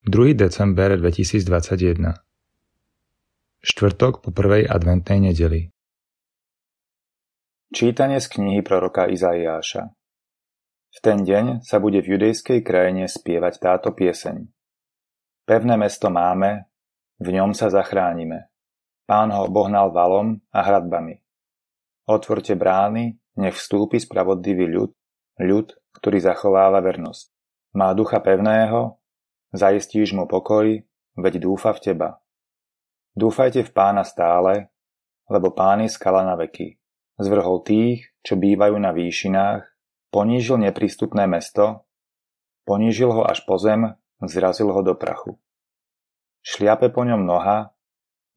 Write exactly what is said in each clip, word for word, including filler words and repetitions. druhého decembra dvetisícdvadsaťjeden. Štvrtok po prvej adventnej nedeli. Čítanie z knihy proroka Izaiáša. V ten deň sa bude v judejskej krajine spievať táto pieseň. Pevné mesto máme, v ňom sa zachránime. Pán ho obohnal valom a hradbami. Otvorte brány, nech vstúpi spravodlivý ľud, ľud, ktorý zachováva vernosť. Má ducha pevného, zajistíš mu pokoj, veď dúfa v teba. Dúfajte v Pána stále, lebo Pán je skala na veky. Zvrhol tých, čo bývajú na výšinách, ponížil neprístupné mesto, ponížil ho až po zem, zrazil ho do prachu. Šliape po ňom noha,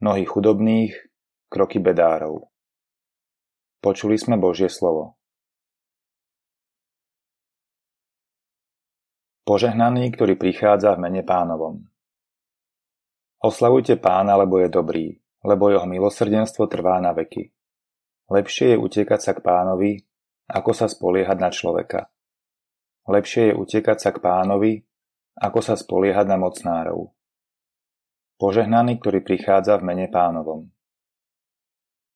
nohy chudobných, kroky bedárov. Počuli sme Božie slovo. Požehnaný, ktorý prichádza v mene Pánovom. Oslavujte Pána, lebo je dobrý, lebo jeho milosrdenstvo trvá na veky. Lepšie je utekať sa k Pánovi, ako sa spoliehať na človeka. Lepšie je utekať sa k Pánovi, ako sa spoliehať na mocnárov. Požehnaný, ktorý prichádza v mene Pánovom.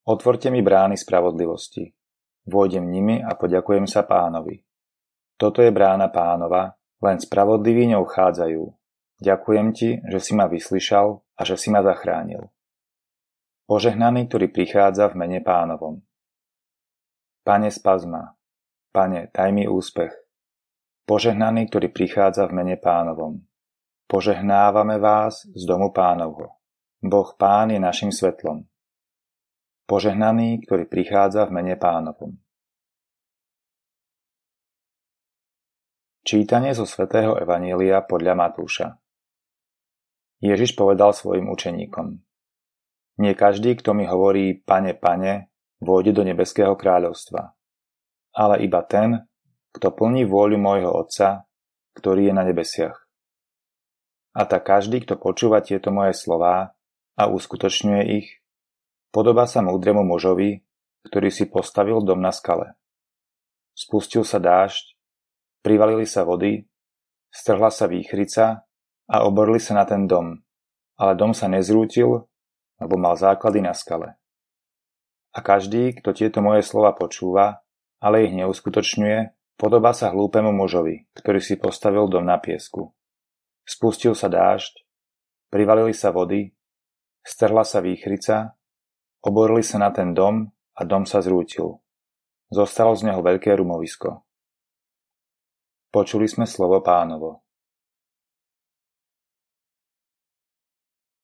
Otvorte mi brány spravodlivosti. Vôjdem nimi a poďakujem sa Pánovi. Toto je brána Pánova, len spravodliví ňou vchádzajú. Ďakujem ti, že si ma vyslyšal a že si ma zachránil. Požehnaný, ktorý prichádza v mene Pánovom. Pane, spas ma. Pane, daj mi úspech. Požehnaný, ktorý prichádza v mene Pánovom. Požehnávame vás z domu Pánovho. Boh Pán je našim svetlom. Požehnaný, ktorý prichádza v mene Pánovom. Čítanie zo svätého evanjelia podľa Matúša. Ježiš povedal svojim učeníkom: Nie každý, kto mi hovorí Pane, Pane, vôjde do nebeského kráľovstva, ale iba ten, kto plní vôľu môjho Otca, ktorý je na nebesiach. A tak každý, kto počúva tieto moje slová a uskutočňuje ich, podobá sa múdremu mužovi, ktorý si postavil dom na skale. Spustil sa dážď, privalili sa vody, strhla sa výchrica a oborili sa na ten dom, ale dom sa nezrútil, lebo mal základy na skale. A každý, kto tieto moje slova počúva, ale ich neuskutočňuje, podobá sa hlúpemu mužovi, ktorý si postavil dom na piesku. Spustil sa dážď, privalili sa vody, strhla sa výchrica, oborili sa na ten dom a dom sa zrútil. Zostalo z neho veľké rumovisko. Počuli sme slovo Pánovo.